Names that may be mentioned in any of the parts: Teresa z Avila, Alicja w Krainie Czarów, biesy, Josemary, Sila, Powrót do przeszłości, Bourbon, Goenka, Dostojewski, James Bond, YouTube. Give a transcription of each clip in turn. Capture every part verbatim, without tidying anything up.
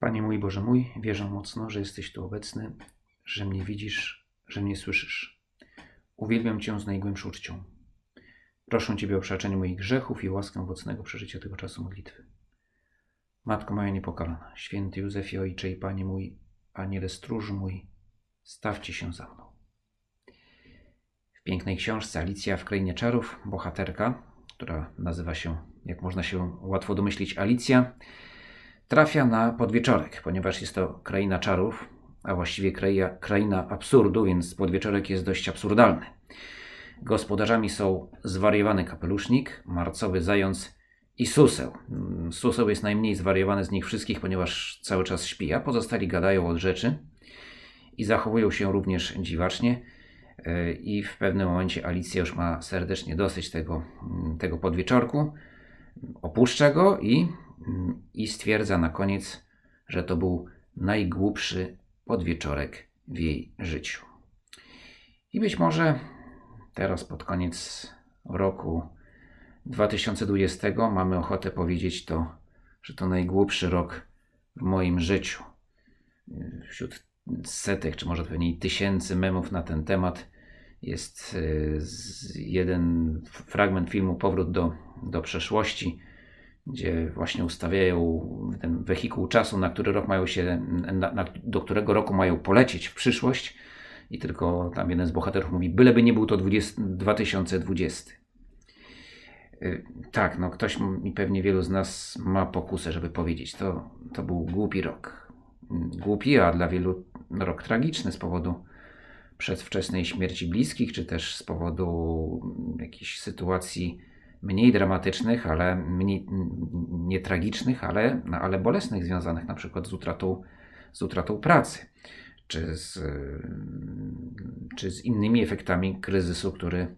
Panie mój, Boże mój, wierzę mocno, że jesteś tu obecny, że mnie widzisz, że mnie słyszysz. Uwielbiam Cię z najgłębszą czcią. Proszę Ciebie o przebaczenie moich grzechów i łaskę owocnego przeżycia tego czasu modlitwy. Matko moja niepokalana, święty Józefie, Ojcze i Panie mój, Aniele stróż mój, stawcie się za mną. W pięknej książce Alicja w Krainie Czarów, bohaterka, która nazywa się, jak można się łatwo domyślić, Alicja, trafia na podwieczorek, ponieważ jest to kraina czarów, a właściwie kraja, kraina absurdu, więc podwieczorek jest dość absurdalny. Gospodarzami są zwariowany kapelusznik, marcowy zając i suseł. Suseł jest najmniej zwariowany z nich wszystkich, ponieważ cały czas śpi, a pozostali gadają od rzeczy i zachowują się również dziwacznie. I w pewnym momencie Alicja już ma serdecznie dosyć tego, tego podwieczorku, opuszcza go i, i stwierdza na koniec, że to był najgłupszy podwieczorek w jej życiu. I być może teraz pod koniec roku dwa tysiące dwudziestego mamy ochotę powiedzieć to, że to najgłupszy rok w moim życiu. Wśród setek, czy może pewnie tysięcy memów na ten temat jest jeden fragment filmu Powrót do, do przeszłości, gdzie właśnie ustawiają ten wehikuł czasu, na który rok mają się, na, na, do którego roku mają polecieć w przyszłość, i tylko tam jeden z bohaterów mówi, byleby nie był to dwudziesty, dwa tysiące dwudziesty. Tak, no ktoś i pewnie wielu z nas ma pokusę, żeby powiedzieć, to, to był głupi rok. Głupi, a dla wielu rok tragiczny z powodu przedwczesnej śmierci bliskich, czy też z powodu jakichś sytuacji mniej dramatycznych, ale mniej, nie tragicznych, ale, no, ale bolesnych, związanych na przykład z utratą, z utratą pracy, czy z, czy z innymi efektami kryzysu, który,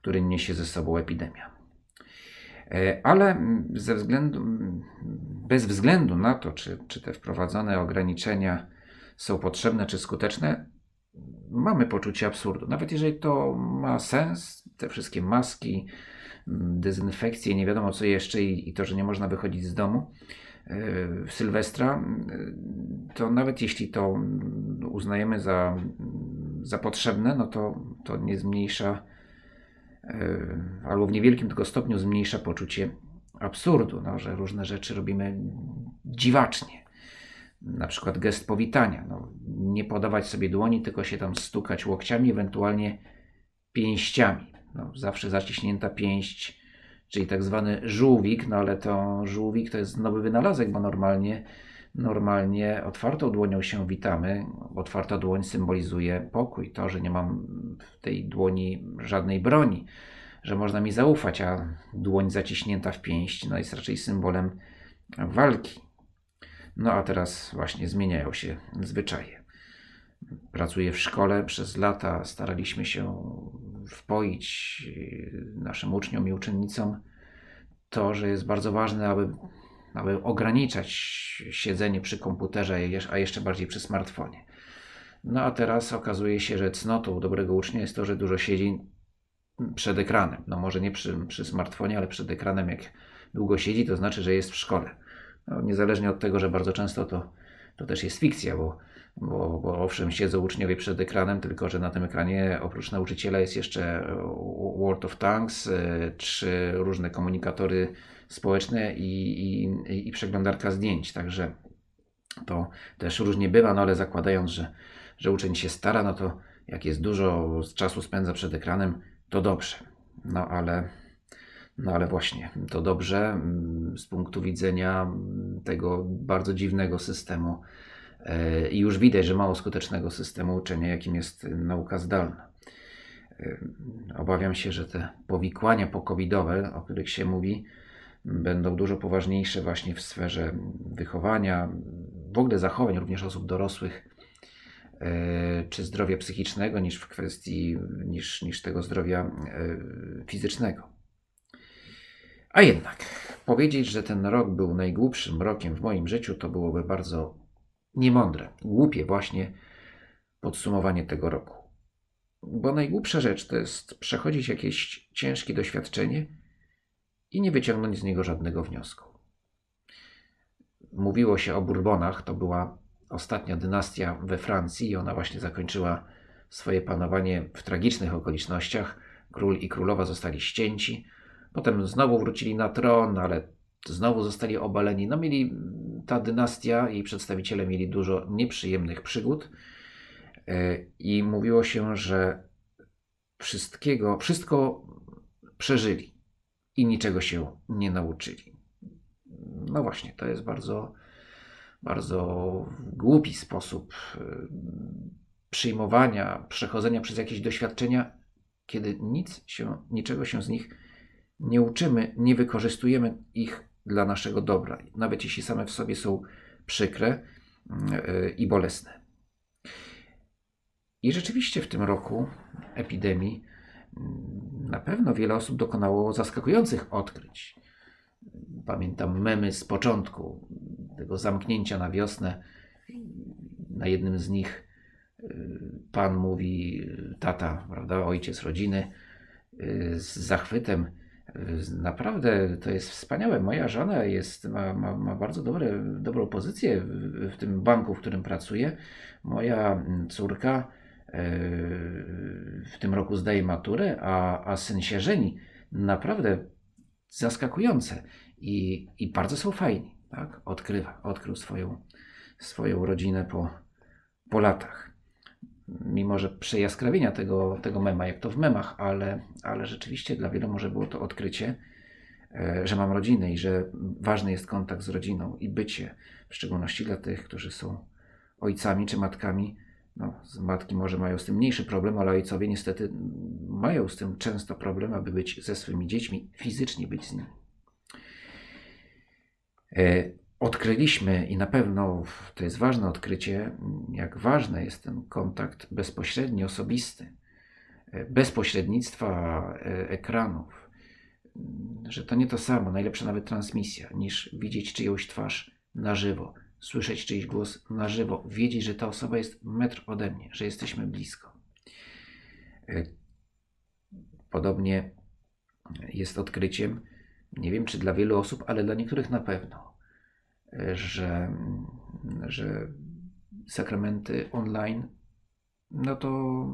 który niesie ze sobą epidemia. Ale ze względu, bez względu na to, czy, czy te wprowadzone ograniczenia są potrzebne czy skuteczne, mamy poczucie absurdu. Nawet jeżeli to ma sens, te wszystkie maski, dezynfekcje, nie wiadomo co jeszcze i, i to, że nie można wychodzić z domu w yy, Sylwestra, yy, to nawet jeśli to uznajemy za, za potrzebne, no to, to nie zmniejsza, yy, albo w niewielkim tylko stopniu zmniejsza poczucie absurdu, no, że różne rzeczy robimy dziwacznie. Na przykład gest powitania. No, nie podawać sobie dłoni, tylko się tam stukać łokciami, ewentualnie pięściami. No, zawsze zaciśnięta pięść, czyli tak zwany żółwik, no ale to żółwik to jest nowy wynalazek, bo normalnie, normalnie otwartą dłonią się witamy. Otwarta dłoń symbolizuje pokój, to, że nie mam w tej dłoni żadnej broni, że można mi zaufać, a dłoń zaciśnięta w pięść no, jest raczej symbolem walki. No a teraz właśnie zmieniają się zwyczaje. Pracuję w szkole, przez lata staraliśmy się wpoić naszym uczniom i uczennicom to, że jest bardzo ważne, aby, aby ograniczać siedzenie przy komputerze, a jeszcze bardziej przy smartfonie. No a teraz okazuje się, że cnotą dobrego ucznia jest to, że dużo siedzi przed ekranem. No może nie przy, przy smartfonie, ale przed ekranem jak długo siedzi, to znaczy, że jest w szkole. No, niezależnie od tego, że bardzo często to, to też jest fikcja, bo, bo, bo owszem, siedzą uczniowie przed ekranem, tylko że na tym ekranie oprócz nauczyciela jest jeszcze World of Tanks, czy różne komunikatory społeczne i, i, i przeglądarka zdjęć. Także to też różnie bywa, no ale zakładając, że, że uczeń się stara, no to jak jest dużo czasu spędza przed ekranem, to dobrze. No ale... No ale właśnie, to dobrze z punktu widzenia tego bardzo dziwnego systemu i już widać, że mało skutecznego systemu uczenia, jakim jest nauka zdalna. Obawiam się, że te powikłania pokowidowe, o których się mówi, będą dużo poważniejsze właśnie w sferze wychowania, w ogóle zachowań również osób dorosłych, czy zdrowia psychicznego, niż w kwestii, niż, niż tego zdrowia fizycznego. A jednak powiedzieć, że ten rok był najgłupszym rokiem w moim życiu, to byłoby bardzo niemądre, głupie właśnie podsumowanie tego roku. Bo najgłupsza rzecz to jest przechodzić jakieś ciężkie doświadczenie i nie wyciągnąć z niego żadnego wniosku. mówiło się o Bourbonach, to była ostatnia dynastia we Francji i ona właśnie zakończyła swoje panowanie w tragicznych okolicznościach. Król i królowa zostali ścięci, potem znowu wrócili na tron, ale znowu zostali obaleni. No mieli, ta dynastia, jej przedstawiciele mieli dużo nieprzyjemnych przygód i mówiło się, że wszystkiego, wszystko przeżyli i niczego się nie nauczyli. No właśnie, to jest bardzo, bardzo głupi sposób przyjmowania, przechodzenia przez jakieś doświadczenia, kiedy nic się, niczego się z nich nie uczymy, nie wykorzystujemy ich dla naszego dobra, nawet jeśli same w sobie są przykre i bolesne. I rzeczywiście w tym roku epidemii na pewno wiele osób dokonało zaskakujących odkryć. Pamiętam memy z początku tego zamknięcia na wiosnę. Na jednym z nich pan mówi, tata, prawda, ojciec rodziny, z zachwytem. Naprawdę to jest wspaniałe. Moja żona jest, ma, ma, ma bardzo dobre, dobrą pozycję w, w tym banku, w którym pracuje. Moja córka w tym roku zdaje maturę, a, a syn się żeni. Naprawdę zaskakujące i, i bardzo są fajni. Tak? Odkrywa, odkrył swoją, swoją rodzinę po, po latach. Mimo, że przejaskrawienia tego, tego mema, jak to w memach, ale, ale rzeczywiście dla wielu może było to odkrycie, że mam rodzinę i że ważny jest kontakt z rodziną i bycie, w szczególności dla tych, którzy są ojcami czy matkami. No, z matki może mają z tym mniejszy problem, ale ojcowie niestety mają z tym często problem, aby być ze swymi dziećmi, fizycznie być z nimi. Odkryliśmy i na pewno to jest ważne odkrycie, jak ważny jest ten kontakt bezpośredni, osobisty, bez pośrednictwa ekranów, że to nie to samo, najlepsza nawet transmisja, niż widzieć czyjąś twarz na żywo, słyszeć czyjś głos na żywo, wiedzieć, że ta osoba jest metr ode mnie, że jesteśmy blisko. Podobnie jest odkryciem, nie wiem czy dla wielu osób, ale dla niektórych na pewno, że, że sakramenty online, no to,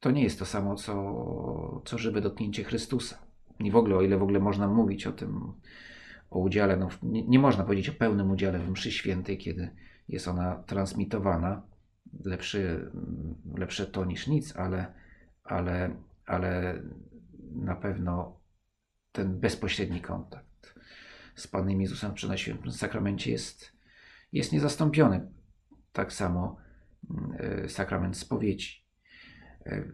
to nie jest to samo, co, co żywe dotknięcie Chrystusa. I w ogóle, o ile w ogóle można mówić o tym, o udziale, no, nie, nie można powiedzieć o pełnym udziale w mszy świętej, kiedy jest ona transmitowana. Lepszy, lepsze to niż nic, ale, ale, ale na pewno ten bezpośredni kontakt z Panem Jezusem przy Najświętszym Sakramencie jest, jest niezastąpiony. Tak samo y, sakrament spowiedzi. Y,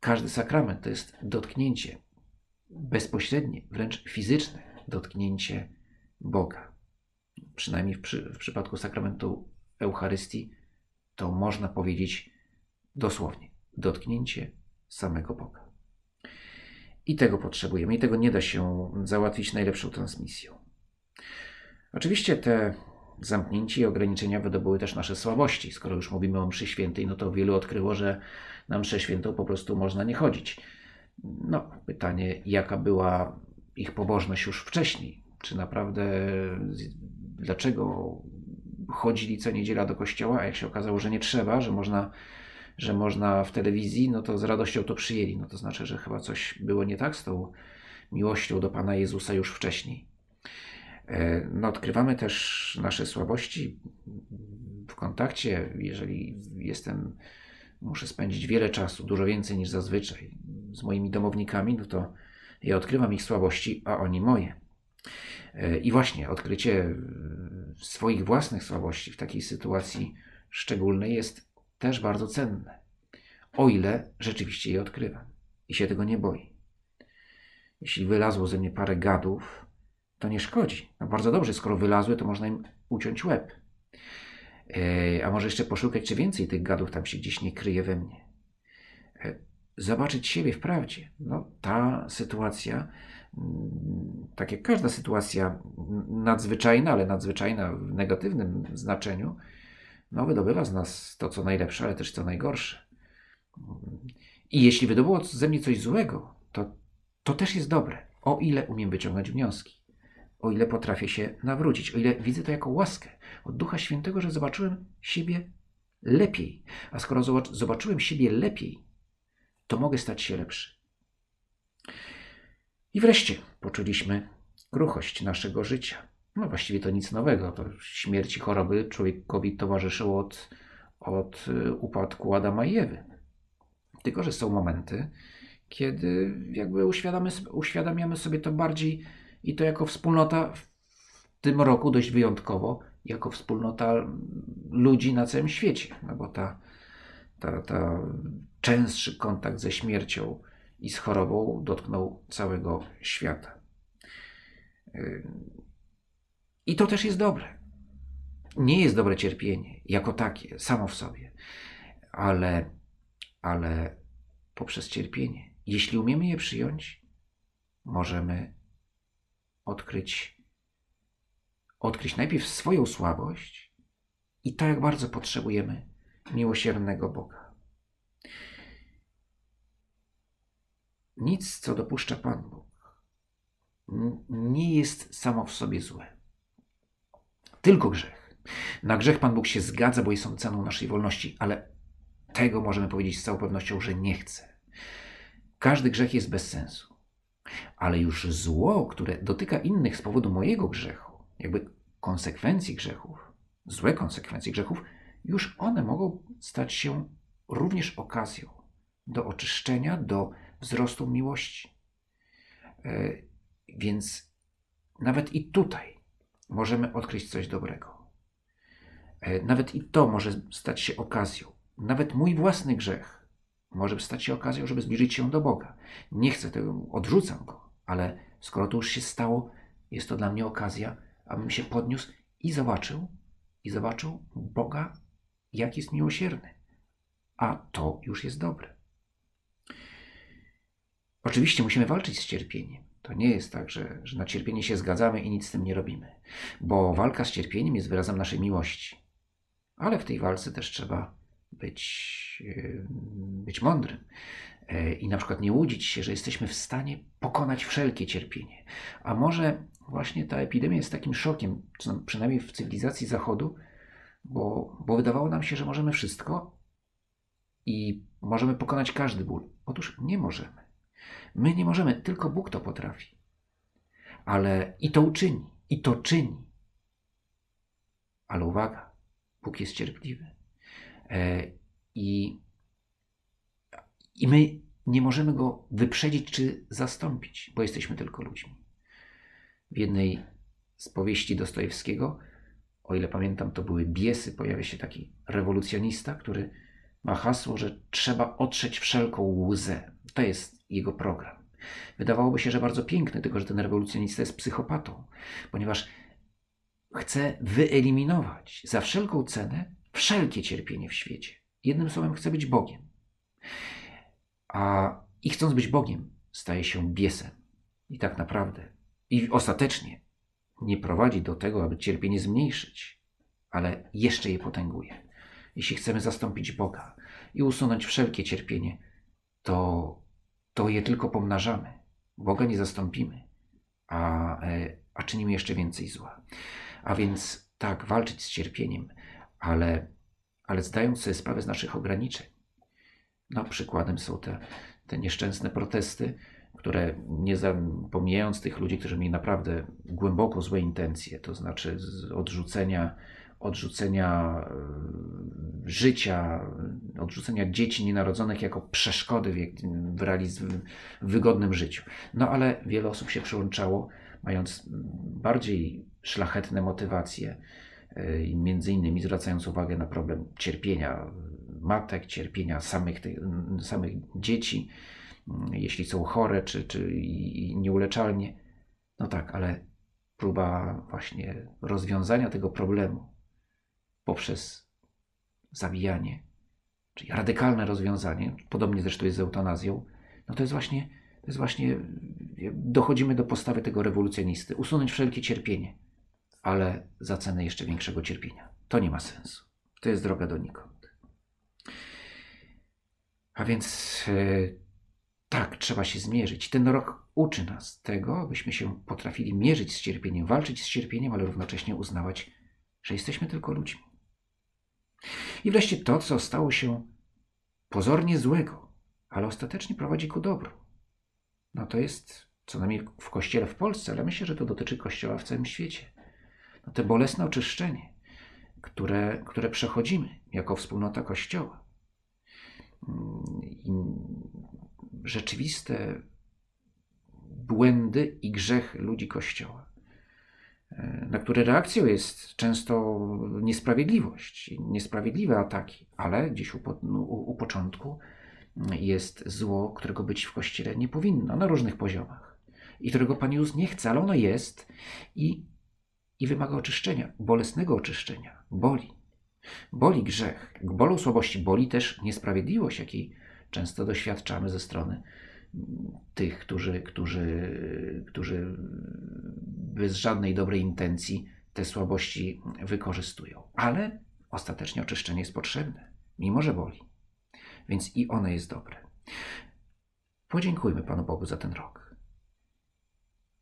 każdy sakrament to jest dotknięcie bezpośrednie, wręcz fizyczne dotknięcie Boga. Przynajmniej w, przy, w przypadku sakramentu Eucharystii to można powiedzieć dosłownie dotknięcie samego Boga. I tego potrzebujemy. I tego nie da się załatwić najlepszą transmisją. Oczywiście te zamknięcia i ograniczenia wydobyły też nasze słabości. Skoro już mówimy o mszy świętej, no to wielu odkryło, że na mszę świętą po prostu można nie chodzić. No, pytanie, jaka była ich pobożność już wcześniej. Czy naprawdę, dlaczego chodzili co niedziela do kościoła, a jak się okazało, że nie trzeba, że można, że można w telewizji, no to z radością to przyjęli. No to znaczy, że chyba coś było nie tak z tą miłością do Pana Jezusa już wcześniej. No, odkrywamy też nasze słabości w kontakcie. Jeżeli jestem, muszę spędzić wiele czasu, dużo więcej niż zazwyczaj z moimi domownikami, no to ja odkrywam ich słabości, a oni moje. I właśnie odkrycie swoich własnych słabości w takiej sytuacji szczególnej jest też bardzo cenne. O ile rzeczywiście je odkrywam i się tego nie boję. Jeśli wylazło ze mnie parę gadów, to nie szkodzi. No bardzo dobrze, skoro wylazły, to można im uciąć łeb. A może jeszcze poszukać, czy więcej tych gadów tam się gdzieś nie kryje we mnie. Zobaczyć siebie w prawdzie. No, ta sytuacja, tak jak każda sytuacja nadzwyczajna, ale nadzwyczajna w negatywnym znaczeniu, no, wydobywa z nas to, co najlepsze, ale też co najgorsze. I jeśli wydobyło ze mnie coś złego, to, to też jest dobre, o ile umiem wyciągnąć wnioski, o ile potrafię się nawrócić, o ile widzę to jako łaskę od Ducha Świętego, że zobaczyłem siebie lepiej. A skoro zobaczyłem siebie lepiej, to mogę stać się lepszy. I wreszcie poczuliśmy kruchość naszego życia. No właściwie to nic nowego. To śmierć i choroby człowiekowi towarzyszyło od, od upadku Adama i Ewy. Tylko że są momenty, kiedy jakby uświadamiamy sobie to bardziej i to jako wspólnota w tym roku dość wyjątkowo, jako wspólnota ludzi na całym świecie. No bo ta, ta, ta częstszy kontakt ze śmiercią i z chorobą dotknął całego świata. I to też jest dobre. Nie jest dobre cierpienie jako takie, samo w sobie, ale, ale poprzez cierpienie, jeśli umiemy je przyjąć, możemy odkryć, odkryć najpierw swoją słabość i to, jak bardzo potrzebujemy miłosiernego Boga. Nic, co dopuszcza Pan Bóg, nie jest samo w sobie złe. Tylko grzech. Na grzech Pan Bóg się zgadza, bo jest on ceną naszej wolności, ale tego możemy powiedzieć z całą pewnością, że nie chce. Każdy grzech jest bez sensu. Ale już zło, które dotyka innych z powodu mojego grzechu, jakby konsekwencji grzechów, złe konsekwencje grzechów, już one mogą stać się również okazją do oczyszczenia, do wzrostu miłości. Yy, więc nawet i tutaj możemy odkryć coś dobrego. Yy, nawet i to może stać się okazją. Nawet mój własny grzech może stać się okazją, żeby zbliżyć się do Boga. Nie chcę tego, odrzucam go, ale skoro to już się stało, jest to dla mnie okazja, abym się podniósł i zobaczył, i zobaczył Boga, jak jest miłosierny. A to już jest dobre. Oczywiście musimy walczyć z cierpieniem. To nie jest tak, że, że na cierpienie się zgadzamy i nic z tym nie robimy. Bo walka z cierpieniem jest wyrazem naszej miłości. Ale w tej walce też trzeba Być, być mądrym i na przykład nie łudzić się, że jesteśmy w stanie pokonać wszelkie cierpienie. A może właśnie ta epidemia jest takim szokiem, przynajmniej w cywilizacji Zachodu, bo, bo wydawało nam się, że możemy wszystko i możemy pokonać każdy ból. Otóż nie możemy. My nie możemy, tylko Bóg to potrafi. Ale i to uczyni, i to czyni. Ale uwaga, Bóg jest cierpliwy. I, I my nie możemy go wyprzedzić czy zastąpić, bo jesteśmy tylko ludźmi. W jednej z powieści Dostojewskiego, o ile pamiętam, to były Biesy, pojawia się taki rewolucjonista, który ma hasło, że trzeba otrzeć wszelką łzę. To jest jego program. Wydawałoby się, że bardzo piękny, tylko że ten rewolucjonista jest psychopatą, ponieważ chce wyeliminować za wszelką cenę wszelkie cierpienie w świecie. Jednym słowem, chce być Bogiem. A i chcąc być Bogiem, staje się biesem. I tak naprawdę, i ostatecznie nie prowadzi do tego, aby cierpienie zmniejszyć, ale jeszcze je potęguje. Jeśli chcemy zastąpić Boga i usunąć wszelkie cierpienie, to, to je tylko pomnażamy. Boga nie zastąpimy, a, a czynimy jeszcze więcej zła. A więc tak, walczyć z cierpieniem, Ale, ale zdając sobie sprawę z naszych ograniczeń. No, przykładem są te, te nieszczęsne protesty, które, nie pomijając tych ludzi, którzy mieli naprawdę głęboko złe intencje, to znaczy z odrzucenia, odrzucenia życia, odrzucenia dzieci nienarodzonych jako przeszkody w, w, realiz- w wygodnym życiu. No ale wiele osób się przyłączało, mając bardziej szlachetne motywacje, między innymi zwracając uwagę na problem cierpienia matek, cierpienia samych, tych, samych dzieci, jeśli są chore czy, czy nieuleczalnie. No tak, ale próba właśnie rozwiązania tego problemu poprzez zabijanie, czyli radykalne rozwiązanie, podobnie zresztą jest z eutanazją, no to jest właśnie, to jest właśnie dochodzimy do postawy tego rewolucjonisty, usunąć wszelkie cierpienie, ale za cenę jeszcze większego cierpienia. To nie ma sensu. To jest droga donikąd. A więc tak, trzeba się zmierzyć. Ten rok uczy nas tego, abyśmy się potrafili mierzyć z cierpieniem, walczyć z cierpieniem, ale równocześnie uznawać, że jesteśmy tylko ludźmi. I wreszcie to, co stało się pozornie złego, ale ostatecznie prowadzi ku dobru. No to jest co najmniej w Kościele w Polsce, ale myślę, że to dotyczy Kościoła w całym świecie. No to bolesne oczyszczenie, które, które przechodzimy jako wspólnota Kościoła. I rzeczywiste błędy i grzech ludzi Kościoła, na które reakcją jest często niesprawiedliwość, niesprawiedliwe ataki, ale gdzieś u, u, u początku jest zło, którego być w Kościele nie powinno, na różnych poziomach i którego Pan Jezus nie chce, ale ono jest i, i wymaga oczyszczenia, bolesnego oczyszczenia, boli. Boli grzech, bolą słabości, boli też niesprawiedliwość, jakiej często doświadczamy ze strony tych, którzy, którzy, którzy bez żadnej dobrej intencji te słabości wykorzystują. Ale ostatecznie oczyszczenie jest potrzebne, mimo że boli. Więc i ono jest dobre. Podziękujmy Panu Bogu za ten rok.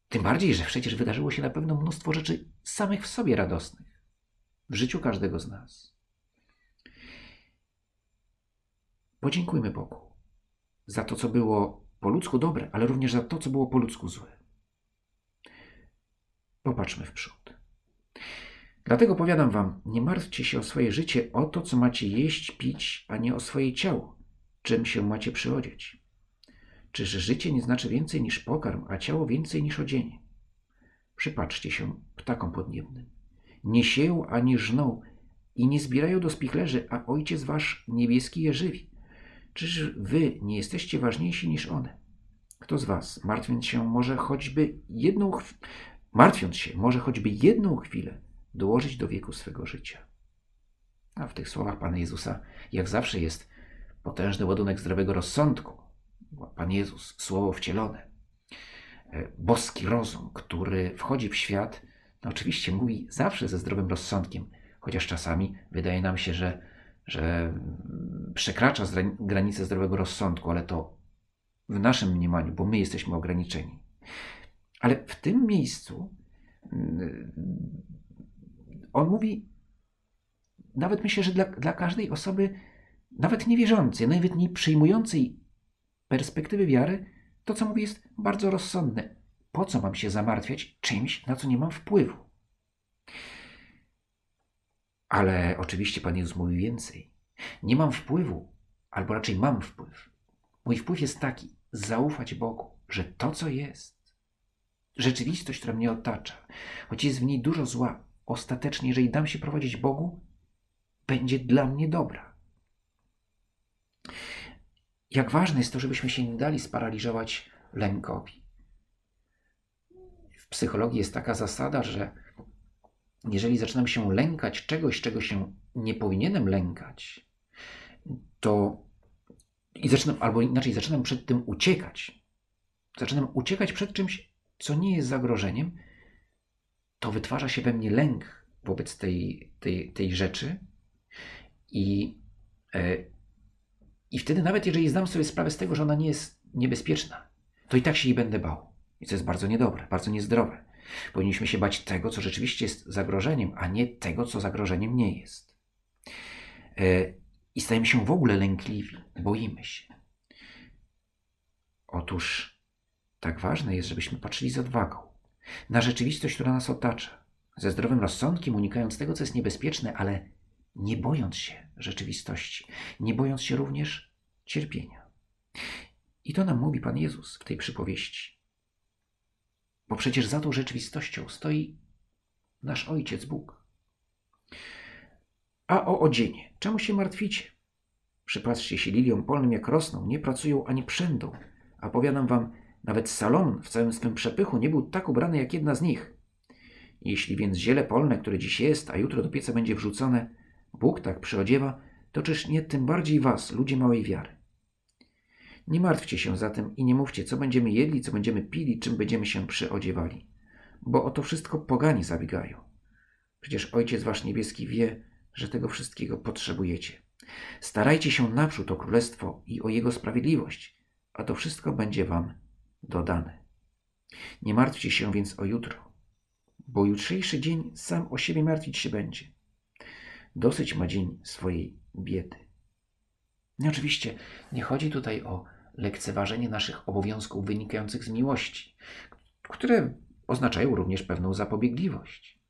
Tym bardziej, że przecież wydarzyło się na pewno mnóstwo rzeczy samych w sobie radosnych w życiu każdego z nas. Podziękujmy Bogu za to, co było po ludzku dobre, ale również za to, co było po ludzku złe. Popatrzmy w przód. Dlatego powiadam wam, nie martwcie się o swoje życie, o to, co macie jeść, pić, a nie o swoje ciało, czym się macie przyodzieć. Czyż życie nie znaczy więcej niż pokarm, a ciało więcej niż odzienie? Przypatrzcie się ptakom podniebnym. Nie sieją ani żną i nie zbierają do spichlerzy, a Ojciec wasz niebieski je żywi. Czyż wy nie jesteście ważniejsi niż one? Kto z was, martwiąc się może choćby jedną, chw- martwiąc się, może choćby jedną chwilę dołożyć do wieku swego życia? A w tych słowach Pana Jezusa, jak zawsze, jest potężny ładunek zdrowego rozsądku. Pan Jezus, słowo wcielone, boski rozum, który wchodzi w świat, no oczywiście mówi zawsze ze zdrowym rozsądkiem, chociaż czasami wydaje nam się, że że przekracza granice zdrowego rozsądku, ale to w naszym mniemaniu, bo my jesteśmy ograniczeni. Ale w tym miejscu on mówi, nawet myślę, że dla, dla każdej osoby, nawet niewierzącej, nawet nie przyjmującej perspektywy wiary, to, co mówi, jest bardzo rozsądne. Po co mam się zamartwiać czymś, na co nie mam wpływu? Ale oczywiście Pan Jezus mówi więcej. Nie mam wpływu, albo raczej mam wpływ. Mój wpływ jest taki, zaufać Bogu, że to, co jest, rzeczywistość, która mnie otacza, choć jest w niej dużo zła, ostatecznie, jeżeli dam się prowadzić Bogu, będzie dla mnie dobra. Jak ważne jest to, żebyśmy się nie dali sparaliżować lękowi. W psychologii jest taka zasada, że jeżeli zaczynam się lękać czegoś, czego się nie powinienem lękać, to i zaczynam, albo inaczej, zaczynam przed tym uciekać, zaczynam uciekać przed czymś, co nie jest zagrożeniem, to wytwarza się we mnie lęk wobec tej, tej, tej rzeczy i, yy, i wtedy nawet jeżeli zdam sobie sprawę z tego, że ona nie jest niebezpieczna, to i tak się jej będę bał. I to jest bardzo niedobre, bardzo niezdrowe. Powinniśmy się bać tego, co rzeczywiście jest zagrożeniem, a nie tego, co zagrożeniem nie jest. I stajemy się w ogóle lękliwi, boimy się. Otóż tak ważne jest, żebyśmy patrzyli z odwagą na rzeczywistość, która nas otacza, ze zdrowym rozsądkiem, unikając tego, co jest niebezpieczne, ale nie bojąc się rzeczywistości, nie bojąc się również cierpienia. I to nam mówi Pan Jezus w tej przypowieści. Bo przecież za tą rzeczywistością stoi nasz Ojciec Bóg. A o odzienie. Czemu się martwicie? Przypatrzcie się liliom polnym, jak rosną, nie pracują ani przędą. A powiadam wam, nawet Salomon w całym swym przepychu nie był tak ubrany, jak jedna z nich. Jeśli więc ziele polne, które dziś jest, a jutro do pieca będzie wrzucone, Bóg tak przyodziewa, to czyż nie tym bardziej was, ludzie małej wiary? Nie martwcie się zatem i nie mówcie, co będziemy jedli, co będziemy pili, czym będziemy się przyodziewali. Bo o to wszystko pogani zabiegają. Przecież Ojciec wasz niebieski wie, że tego wszystkiego potrzebujecie. Starajcie się naprzód o Królestwo i o Jego sprawiedliwość, a to wszystko będzie wam dodane. Nie martwcie się więc o jutro, bo jutrzejszy dzień sam o siebie martwić się będzie. Dosyć ma dzień swojej biedy. No oczywiście nie chodzi tutaj o lekceważenie naszych obowiązków wynikających z miłości, które oznaczają również pewną zapobiegliwość.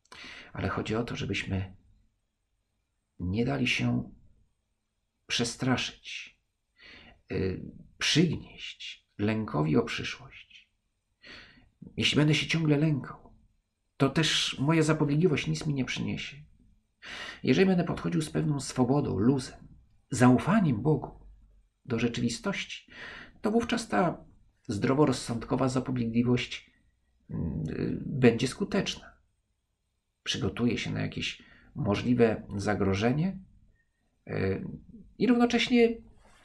Ale chodzi o to, żebyśmy nie dali się przestraszyć, yy, przygnieść lękowi o przyszłość. Jeśli będę się ciągle lękał, to też moja zapobiegliwość nic mi nie przyniesie. Jeżeli będę podchodził z pewną swobodą, luzem, zaufaniem Bogu do rzeczywistości, to wówczas ta zdroworozsądkowa zapobiegliwość yy, będzie skuteczna. Przygotuję się na jakieś możliwe zagrożenie yy, i równocześnie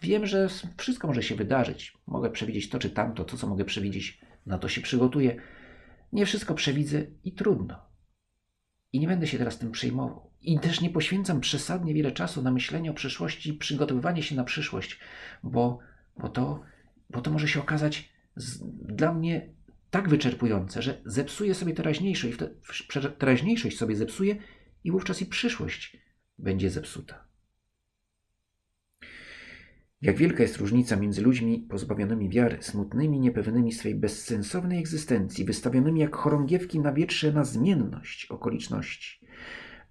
wiem, że wszystko może się wydarzyć. Mogę przewidzieć to czy tamto, to co mogę przewidzieć, na to się przygotuję. Nie wszystko przewidzę i trudno. I nie będę się teraz tym przejmował. I też nie poświęcam przesadnie wiele czasu na myślenie o przyszłości i przygotowywanie się na przyszłość, bo, bo, to, bo to może się okazać z, dla mnie tak wyczerpujące, że zepsuję sobie teraźniejszość, teraźniejszość sobie zepsuję i wówczas i przyszłość będzie zepsuta. Jak wielka jest różnica między ludźmi pozbawionymi wiary, smutnymi, niepewnymi swej bezsensownej egzystencji, wystawionymi jak chorągiewki na wietrze na zmienność okoliczności,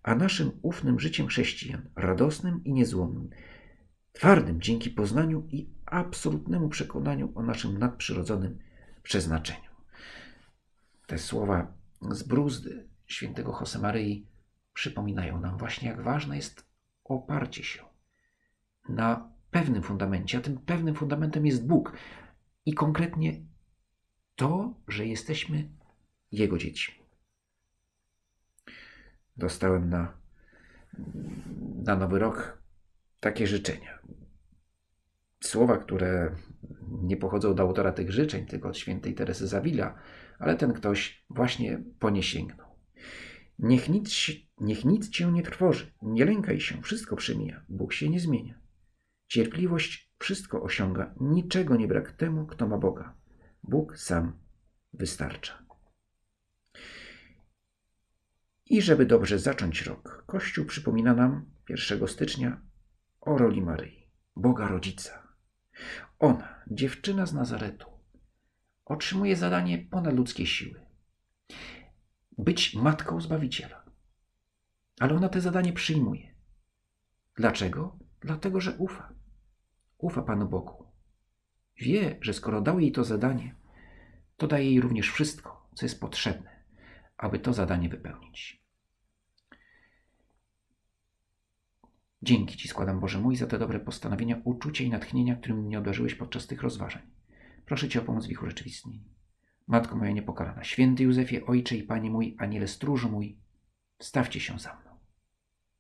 a naszym ufnym życiem chrześcijan, radosnym i niezłomnym, twardym dzięki poznaniu i absolutnemu przekonaniu o naszym nadprzyrodzonym przeznaczeniu. Te słowa z bruzdy świętego Josemaryi przypominają nam właśnie, jak ważne jest oparcie się na pewnym fundamencie, a tym pewnym fundamentem jest Bóg i konkretnie to, że jesteśmy Jego dziećmi. Dostałem na, na Nowy Rok takie życzenia. Słowa, które nie pochodzą od autora tych życzeń, tylko od świętej Teresy z Avila, ale ten ktoś właśnie po nie sięgnął. Niech nic, niech nic cię nie trwoży, nie lękaj się, wszystko przemija, Bóg się nie zmienia. Cierpliwość wszystko osiąga, niczego nie brak temu, kto ma Boga. Bóg sam wystarcza. I żeby dobrze zacząć rok, Kościół przypomina nam pierwszego stycznia o roli Maryi, Boga Rodzica. Ona, dziewczyna z Nazaretu, otrzymuje zadanie ponadludzkiej siły. Być matką Zbawiciela. Ale ona to zadanie przyjmuje. Dlaczego? Dlatego, że ufa. Ufa Panu Bogu. Wie, że skoro dał jej to zadanie, to daje jej również wszystko, co jest potrzebne, aby to zadanie wypełnić. Dzięki Ci składam, Boże mój, za te dobre postanowienia, uczucia i natchnienia, którymi mnie obdarzyłeś podczas tych rozważań. Proszę Cię o pomoc w ich urzeczywistnieniu. Matko moja niepokalana, święty Józefie, Ojcze i Panie mój, Aniele stróżu mój, wstawcie się za mną.